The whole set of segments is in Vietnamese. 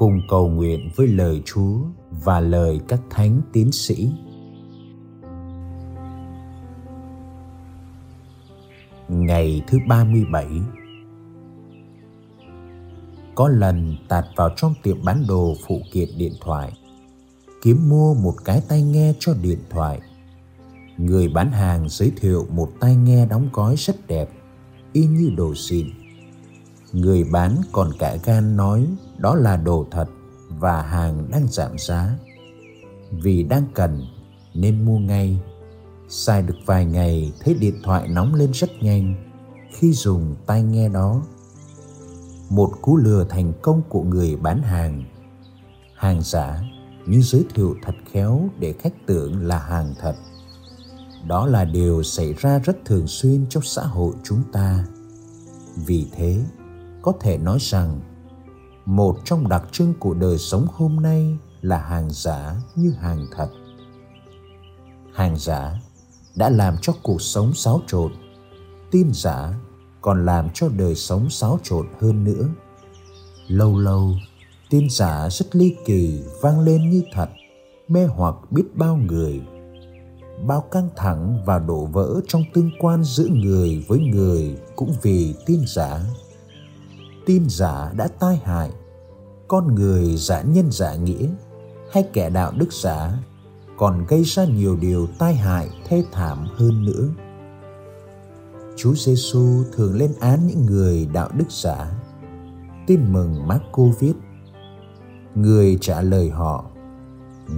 cùng cầu nguyện với lời Chúa và lời các thánh tiến sĩ. Ngày thứ 37. Có lần tạt vào trong tiệm bán đồ phụ kiện điện thoại, kiếm mua một cái tai nghe cho điện thoại. Người bán hàng giới thiệu một tai nghe đóng gói rất đẹp, y như đồ xịn. Người bán còn cả gan nói đó là đồ thật và hàng đang giảm giá. Vì đang cần nên mua ngay. Xài được vài ngày thấy điện thoại nóng lên rất nhanh khi dùng tai nghe đó. Một cú lừa thành công của người bán hàng. Hàng giả nhưng giới thiệu thật khéo để khách tưởng là hàng thật. Đó là điều xảy ra rất thường xuyên trong xã hội chúng ta. Vì thế, có thể nói rằng một trong đặc trưng của đời sống hôm nay là hàng giả như hàng thật. Hàng giả đã làm cho cuộc sống xáo trộn, tin giả còn làm cho đời sống xáo trộn hơn nữa. Lâu lâu, tin giả rất ly kỳ vang lên như thật, mê hoặc biết bao người. Bao căng thẳng và đổ vỡ trong tương quan giữa người với người cũng vì tin giả. Tin giả đã tai hại, con người giả nhân giả nghĩa hay kẻ đạo đức giả còn gây ra nhiều điều tai hại thê thảm hơn nữa. Chúa Giêsu thường lên án những người đạo đức giả. Tin mừng Mác-cô viết: Người trả lời họ,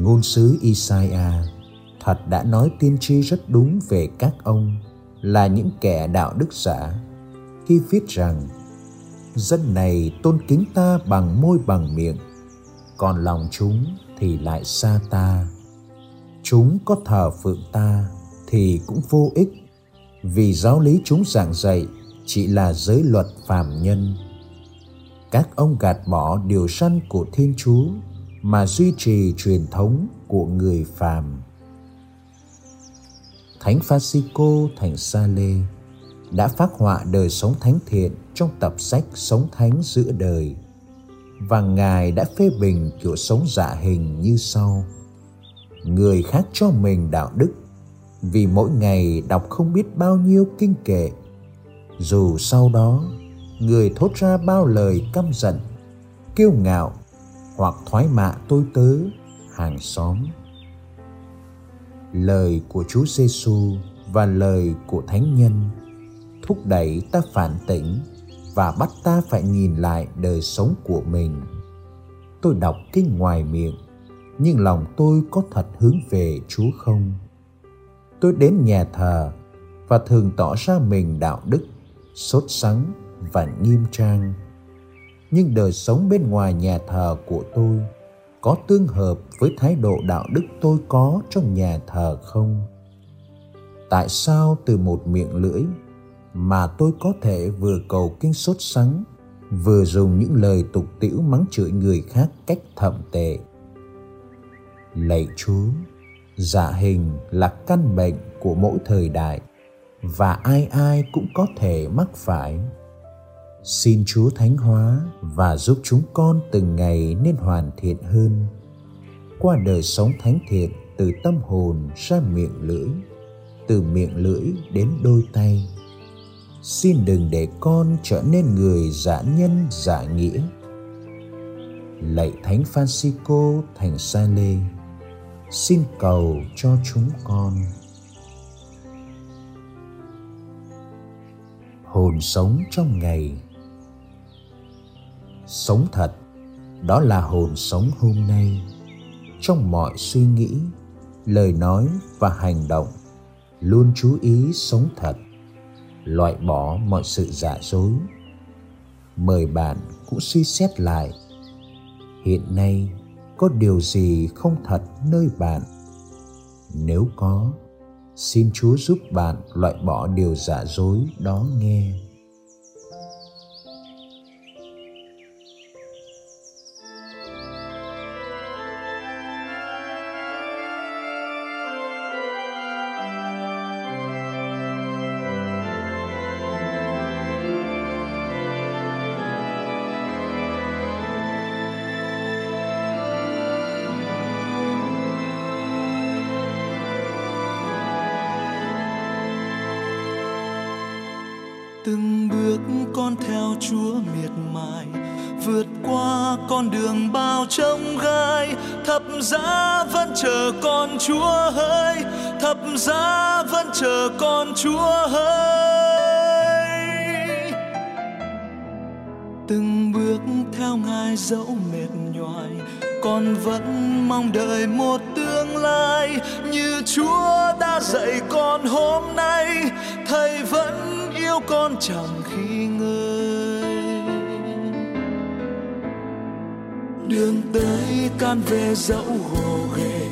ngôn sứ Isaiah thật đã nói tiên tri rất đúng về các ông là những kẻ đạo đức giả, khi viết rằng: Dân này tôn kính ta bằng môi bằng miệng, còn lòng chúng thì lại xa ta. Chúng có thờ phượng ta thì cũng vô ích, vì giáo lý chúng giảng dạy chỉ là giới luật phàm nhân. Các ông gạt bỏ điều răn của Thiên Chúa mà duy trì truyền thống của người phàm. Thánh Francisco thành Sales đã phác họa đời sống thánh thiện trong tập sách Sống Thánh Giữa Đời, và Ngài đã phê bình kiểu sống giả hình như sau: Người khác cho mình đạo đức vì mỗi ngày đọc không biết bao nhiêu kinh kệ, dù sau đó người thốt ra bao lời căm giận, kiêu ngạo hoặc thoái mạ tôi tớ, hàng xóm. Lời của Chúa Giêsu và lời của thánh nhân thúc đẩy ta phản tỉnh và bắt ta phải nhìn lại đời sống của mình. Tôi đọc kinh ngoài miệng, nhưng lòng tôi có thật hướng về Chúa không? Tôi đến nhà thờ và thường tỏ ra mình đạo đức, sốt sắng và nghiêm trang. Nhưng đời sống bên ngoài nhà thờ của tôi có tương hợp với thái độ đạo đức tôi có trong nhà thờ không? Tại sao từ một miệng lưỡi mà tôi có thể vừa cầu kinh sốt sắng, vừa dùng những lời tục tĩu mắng chửi người khác cách thậm tệ? Lạy Chúa, giả hình là căn bệnh của mỗi thời đại và ai ai cũng có thể mắc phải. Xin Chúa thánh hóa và giúp chúng con từng ngày nên hoàn thiện hơn, qua đời sống thánh thiện từ tâm hồn ra miệng lưỡi, từ miệng lưỡi đến đôi tay. Xin đừng để con trở nên người giả nhân giả nghĩa. Lạy Thánh Francisco thành Sales, xin cầu cho chúng con. Hồn sống trong ngày. Sống thật, đó là hồn sống hôm nay. Trong mọi suy nghĩ, lời nói và hành động, luôn chú ý sống thật, loại bỏ mọi sự giả dối. Mời bạn cũng suy xét lại, hiện nay có điều gì không thật nơi bạn? Nếu có, xin Chúa giúp bạn loại bỏ điều giả dối đó nghe. Từng bước con theo Chúa miệt mài, vượt qua con đường bao chông gai. Thập giá vẫn chờ con Chúa hỡi, thập giá vẫn chờ con Chúa hỡi. Từng bước theo Ngài dẫu mệt nhoài, con vẫn mong đợi một tương lai như Chúa đã dạy con hôm nay. Thầy vẫn yêu con chẳng khi ngơi, đường tới can về dẫu gồ ghề,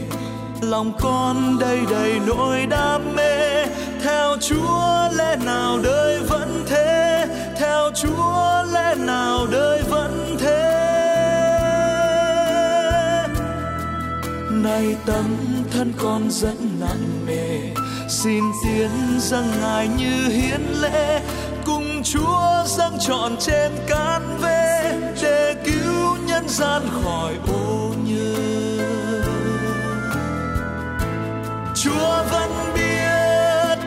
lòng con đầy đầy nỗi đam mê. Theo Chúa lẽ nào đời vẫn thế, theo Chúa lẽ nào đời vẫn thế. Nay tấm thân con rất nặng nề, xin tiến dâng Ngài như hiến lễ, cùng Chúa dâng trọn trên cát vê để cứu nhân gian khỏi ô nhơ. Chúa vẫn biết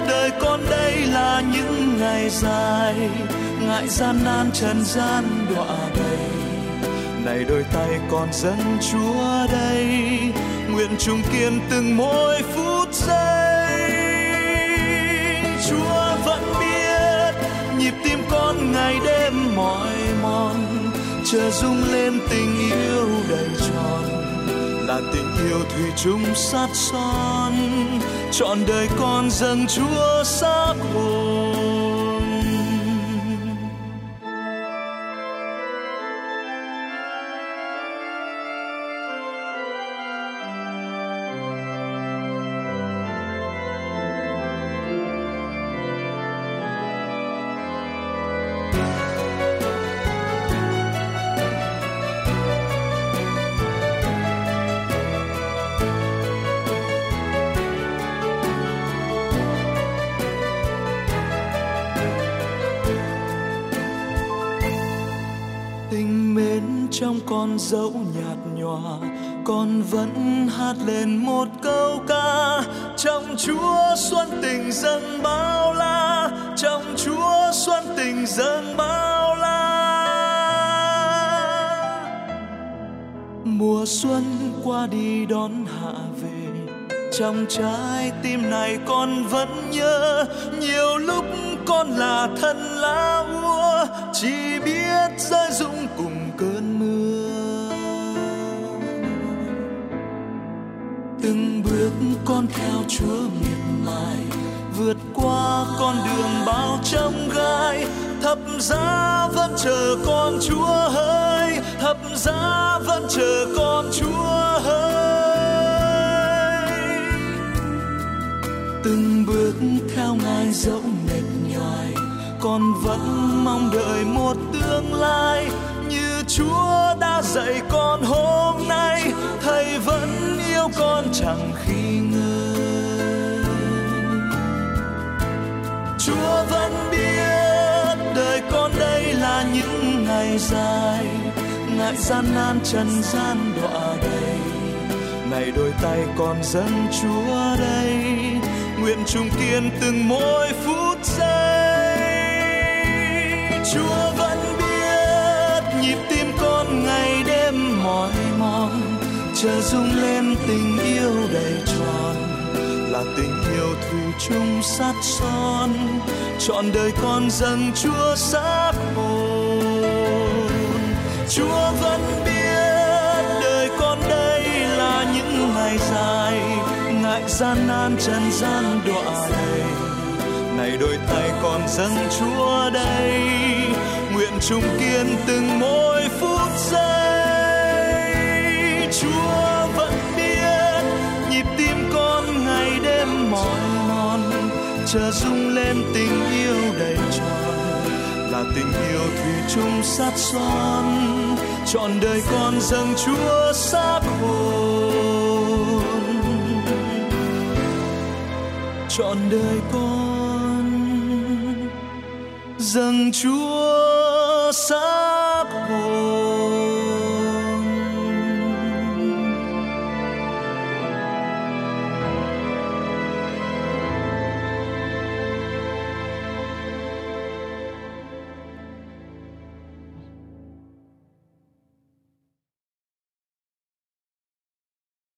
đời con đây là những ngày dài, ngại gian nan trần gian đọa đầy. Này đôi tay con dâng Chúa đây, nguyện chung kiên từng mỗi phút giây. Chúa vẫn biết nhịp tim con ngày đêm mỏi mòn, chờ rung lên tình yêu đầy tròn, là tình yêu thủy chung sát son, trọn đời con dâng Chúa xác hồn. Trong con dẫu nhạt nhòa, con vẫn hát lên một câu ca. Trong Chúa xuân tình dâng bao la, trong Chúa xuân tình dâng bao la. Mùa xuân qua đi đón hạ về, trong trái tim này con vẫn nhớ. Nhiều lúc con là thân lá úa, chỉ biết rơi rụng cùng cơn mưa. Từng bước con theo Chúa miệt mài, vượt qua con đường bao chông gai. Thập giá vẫn chờ con Chúa hỡi, thập giá vẫn chờ con Chúa hỡi. Từng bước theo Ngài dẫu mệt nhoài, con vẫn mong đợi một tương lai như Chúa đã dạy con hôm nay. Thầy vẫn yêu con chẳng khi ngơi. Chúa vẫn biết đời con đây là những ngày dài, ngại gian nan trần gian đọa đầy. Này đôi tay con dâng Chúa đây, nguyện chung kiên từng mỗi phút giây. Chúa vẫn biết nhịp tim con ngày đêm mỏi mòn, chờ rung lên tình yêu đầy tròn, là tình yêu thủy chung sắt son, trọn đời con dâng Chúa xác hồn. Chúa vẫn biết đời con đây là những ngày dài, ngại gian nan trần gian đọa đầy. Này đôi tay con dâng Chúa đây, nguyện chung kiên từng mỗi phút giây. Chúa vẫn biết nhịp tim con ngày đêm mỏi mòn, chờ rung lên tình yêu đầy tròn, là tình yêu thủy chung sắt son, trọn đời con dâng Chúa xác hồn. Trọn đời con dâng Chúa xác hồn.